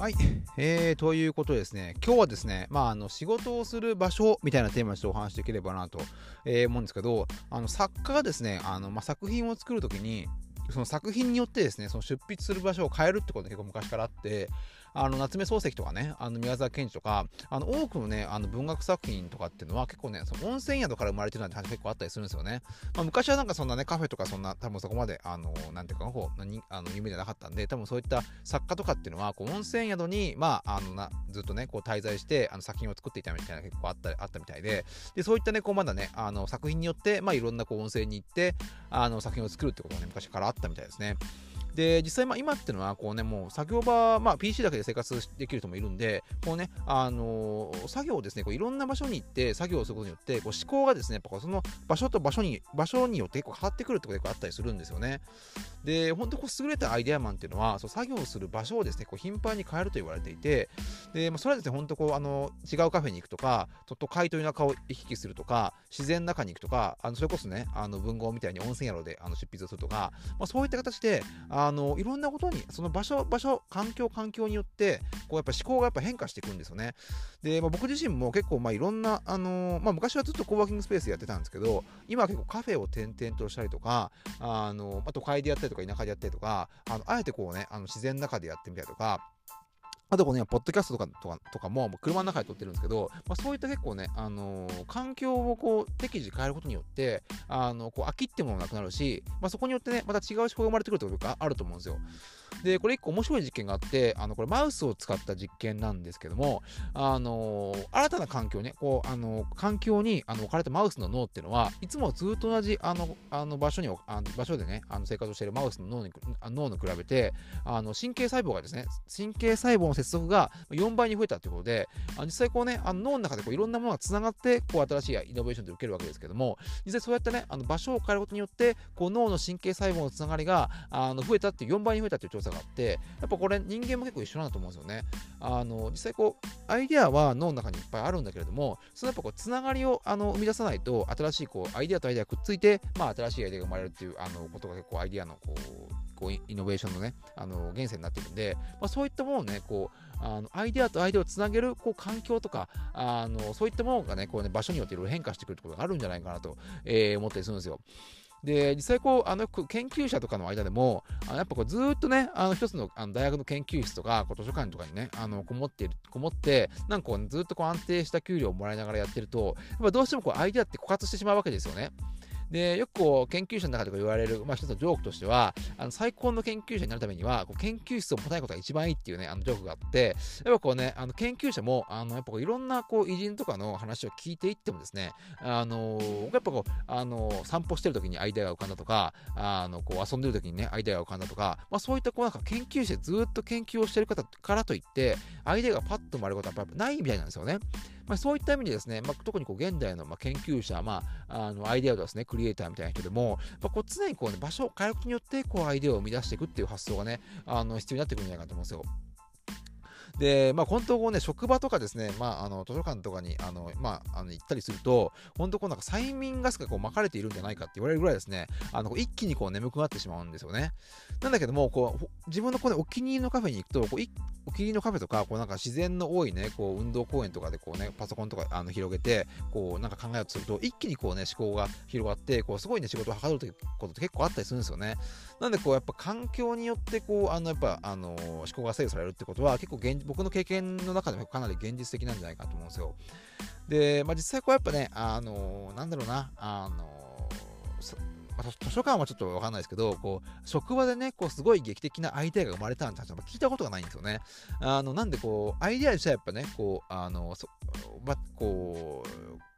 はい、ということでですね、今日はですね、仕事をする場所みたいなテーマでお話しできればなと思うんですけど、作家がですね、作品を作るときに、その作品によってですね、その出筆する場所を変えるってことが結構昔からあって、夏目漱石とかね、宮沢賢治とか、多くのね、文学作品とかっていうのは結構ね、その温泉宿から生まれてるなんて話結構あったりするんですよね。昔はなんかそんなね、カフェとかそんな、多分そこまで、なんていうかの方、夢じゃなかったんで、多分そういった作家とかっていうのは、こう温泉宿に、ずっとね、こう滞在して、作品を作っていたみたいな結構あったみたいで、そういったね、こうまだね、作品によって、いろんなこう温泉に行って、作品を作るってことがね、昔からあったみたいですね。で、実際今っていうのはこうね、もう作業場、PC だけで生活できる人もいるんで、こうね、作業をですね、こういろんな場所に行って作業をすることによって、こう思考がですね、やっぱこうその場所によって結構変わってくるってことが結構あったりするんですよね。で、本当こう優れたアイデアマンっていうのは、そう作業する場所をですね、こう頻繁に変えると言われていて、で、それはですね、本当こう違うカフェに行くとか、ちょっと海という中を行き来するとか、自然の中に行くとか、それこそね、文豪みたいに温泉宿で執筆をするとか、そういった形でいろんなことに、その場所、環境によってこうやっぱ思考がやっぱ変化していくんですよね。で、僕自身も結構いろんな、昔はずっとコーワーキングスペースやってたんですけど、今は結構カフェを転々としたりとか、都会でやったりとか田舎でやったりとか、あえてこうね、自然の中でやってみたりとか、あとこうね、ポッドキャストとかも車の中で撮ってるんですけど、そういった結構ね、環境をこう適時変えることによって、こう飽きってもなくなるし、そこによってね、また違う思考が生まれてくるというかあると思うんですよ。で、これ一個面白い実験があって、これマウスを使った実験なんですけども、新たな環境ね、こう、環境に置かれたマウスの脳っていうのは、いつもずっと同じ場所でね、生活をしているマウスの脳に比べて、神経細胞の接続が4倍に増えたということで、実際こうね、脳の中でこういろんなものがつながって、こう新しいイノベーションで受けるわけですけども、実際そうやってね、場所を変えることによって、こう脳の神経細胞のつながりが増えたっていう、4倍に増えたっていう調査があって、やっぱこれ人間も結構一緒なんだと思うんですよね。実際こう、アイデアは脳の中にいっぱいあるんだけれども、そのやっぱこうつながりを生み出さないと、新しいこうアイデアとアイデアがくっついて、新しいアイデアが生まれるっていうことが結構アイデアのイノベーションのね、源泉になってるんで、そういったものをね、こうアイデアとアイデアをつなげるこう環境とか、そういったものがね、こうね、場所によっていろいろ変化してくるってことがあるんじゃないかなと、思ったりするんですよ。で、実際こう研究者とかの間でも、やっぱこうずっとね、一つの大学の研究室とか図書館とかにね、こもってなんかこうずっとこう安定した給料をもらいながらやってると、やっぱどうしてもこうアイデアって枯渇してしまうわけですよね。で、よくこう研究者の中で言われる、一つのジョークとしては、最高の研究者になるためには、こう研究室を持たないことが一番いいっていうね、ジョークがあって、やっぱこうね、研究者も、やっぱこういろんなこう偉人とかの話を聞いていってもですね、やっぱこう、散歩してる時にアイデアが浮かんだとか、こう遊んでる時にね、アイデアが浮かんだとか、そういったこうなんか研究室でずっと研究をしてる方からといって、アイデアがパッと生まれることはやっぱないみたいなんですよね。そういった意味でですね、特にこう現代の研究者、アイデアをですね、クリエイターみたいな人でも、こう常にこう、ね、場所を変えることによってこうアイデアを生み出していくっていう発想がね、必要になってくるんじゃないかと思うんですよ。で、本当こうね、職場とかですね、図書館とかに行ったりすると、本当こうなんか催眠ガスがこう巻かれているんじゃないかって言われるぐらいですね、一気にこう眠くなってしまうんですよね。なんだけども、こう自分のこう、ね、お気に入りのカフェに行くと、お気に入りのカフェとか、こうなんか自然の多いね、こう運動公園とかでこうね、パソコンとか広げて、こうなんか考えをすると、一気にこうね、思考が広がって、こうすごいね、仕事をはかどるということって結構あったりするんですよね。なんでこうやっぱ環境によってこうやっぱ思考が制御されるってことは結構僕の経験の中でもかなり現実的なんじゃないかと思うんですよ。で、実際こうやっぱね、なんだろうな、図書館はちょっと分かんないですけど、こう職場でね、こうすごい劇的なアイデアが生まれたなんて聞いたことがないんですよね。なんでこうアイデア自体やっぱね、こ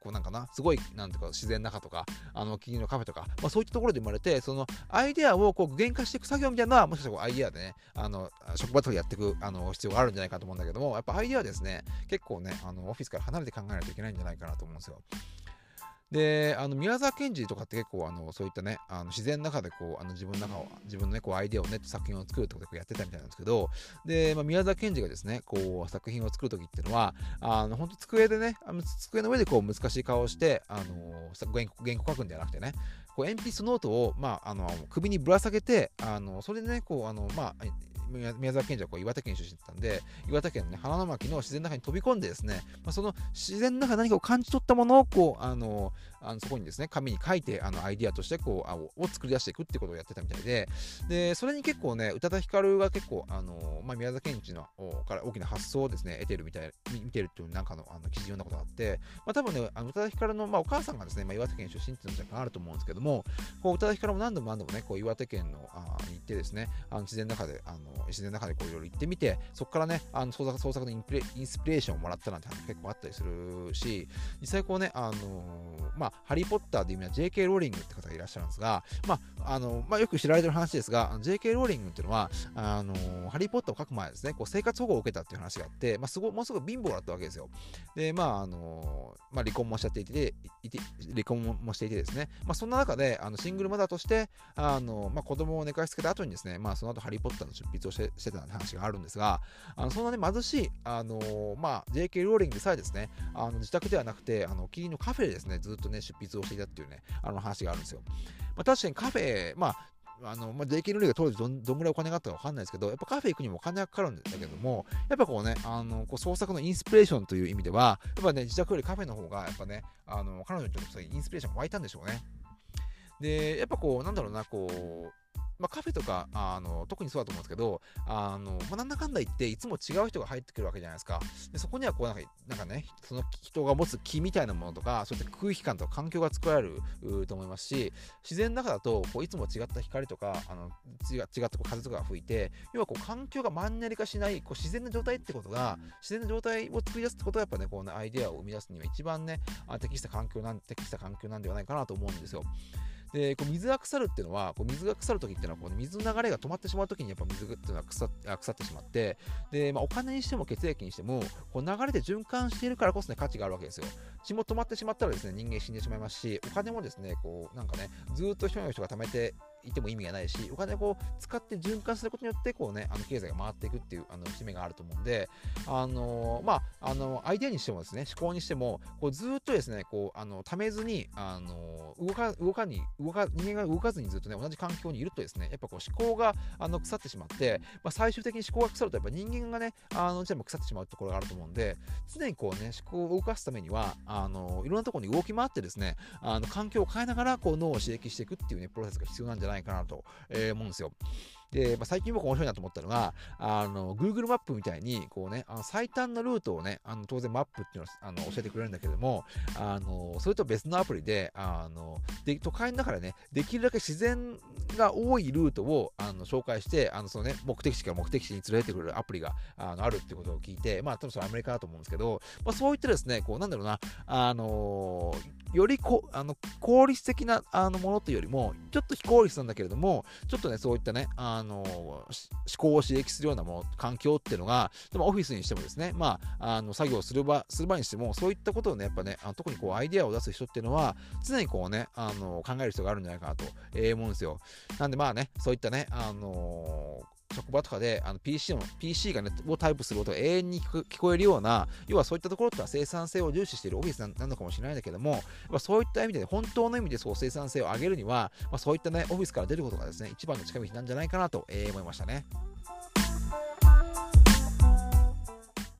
うなんかな、すごいなんていうか自然の中とか気に入りのカフェとか、そういったところで生まれて、そのアイデアをこう具現化していく作業みたいなのは、もしかしたらアイデアでね、職場とかやっていく必要があるんじゃないかと思うんだけども、やっぱアイデアはですね、結構ね、オフィスから離れて考えないといけないんじゃないかなと思うんですよ。で、宮沢賢治とかって結構そういったね、自然の中でこう自分のね、こうアイデアをね、作品を作るってことをやってたみたいなんですけど、で、宮沢賢治がですね、こう作品を作るときっていうのは、本当机の上でこう難しい顔をして原稿書くんじゃなくてね、こう鉛筆ノートを首にぶら下げて、それでね、こう宮沢賢治はこう岩手県出身だったんで、岩手県の、ね、花の巻の自然の中に飛び込んでですね、その自然の中何かを感じ取ったものをこうそこにですね紙に書いてアイディアとしてこうを作り出していくってことをやってたみたいで、それに結構ね宇多田ヒカルが結構宮沢賢治のから大きな発想をですね得てるみたい見てるっていうなんかの記事読んだことがあって、多分ね宇多田ヒカルのお母さんがですね、岩手県出身っていうの若干あると思うんですけども、宇多田ヒカルも何度も何度もねこう岩手県のに行ってですね自然の中でこういろいろ行ってみて、そこからね創作のインスピレーションをもらったなんて話結構あったりするし、実際こうねハリー・ポッターで有名な J.K. ローリングって方がいらっしゃるんですが、よく知られてる話ですが、J.K. ローリングっていうのはハリー・ポッターを書く前ですねこう生活保護を受けたっていう話があって、もうすぐ貧乏だったわけですよ。で離婚もしちゃっていてですね、そんな中でシングルマザーとして子供を寝かしつけた後にですね、その後ハリー・ポッターの執筆をしてた話があるんですが、そんなね貧しいJ.K. ローリングでさえですね自宅ではなくて霧のカフェでですねずっとね執筆をしていたっていうね話があるんですよ。確かにカフェJ.K. ローリングが当時どんぐらいお金があったか分かんないですけど、やっぱカフェ行くにもお金がかかるんだけども、やっぱこうね創作のインスピレーションという意味ではやっぱね自宅よりカフェの方がやっぱね彼女にとってインスピレーションが湧いたんでしょうね。でやっぱこうなんだろうなこうカフェとか特にそうだと思うんですけどなんだかんだ言っていつも違う人が入ってくるわけじゃないですか。でそこにはこうなんかねその人が持つ気みたいなものとかそういった空気感とか環境が作られると思いますし、自然の中だとこういつも違った光とか違った風とかが吹いて、要はこう環境がマンネリ化しないこう自然な状態ってことが自然な状態を作り出すってことがやっぱねこうねアイデアを生み出すには一番ね適した環境なんではないかなと思うんですよ。でこう水が腐るっていうのはこう水が腐る時っていうのはこう水の流れが止まってしまう時にやっぱ水っていうのは腐ってしまって、で、お金にしても血液にしてもこう流れで循環しているからこそね価値があるわけですよ。血も止まってしまったらですね人間死んでしまいますし、お金もですねこうなんかねずっと人の人が貯めていても意味がないし、お金をこう使って循環することによってこうね経済が回っていくっていう節目があると思うんで、アイデアにしてもですね思考にしてもこうずっとですねこうためずに人間が動かずにずっとね同じ環境にいるとですねやっぱこう思考が腐ってしまって、最終的に思考が腐るとやっぱ人間がね自体も腐ってしまうところがあると思うんで、常にこうね思考を動かすためにはいろんなところに動き回ってですね環境を変えながらこう脳を刺激していくっていうねプロセスが必要なんじゃないかなと思うんですよ。で、最近僕面白いなと思ったのがGoogle マップみたいにこうね最短のルートをね当然マップっていうのは教えてくれるんだけれどもそれと別のアプリで都会の中でねできるだけ自然が多いルートを紹介してそのね目的地から目的地に連れてくれるアプリがあるってことを聞いて、多分それアメリカだと思うんですけど、そういったですねこうなんだろうなより効率的なものというよりもちょっと非効率なんだけれどもちょっとねそういったね思考を刺激するようなもの環境っていうのがでもオフィスにしてもですね作業する場にしてもそういったことをねやっぱね特にこうアイデアを出す人っていうのは常にこうね考える人があるんじゃないかなと思うんですよ。なんでそういったね職場とかでPC が、ね、をタイプする音が永遠に聞こえるような、要はそういったところってのは生産性を重視しているオフィスなのかもしれないんだけども、そういった意味で、ね、本当の意味でそう生産性を上げるには、そういった、ね、オフィスから出ることがですね一番の近道なんじゃないかなと思いましたね。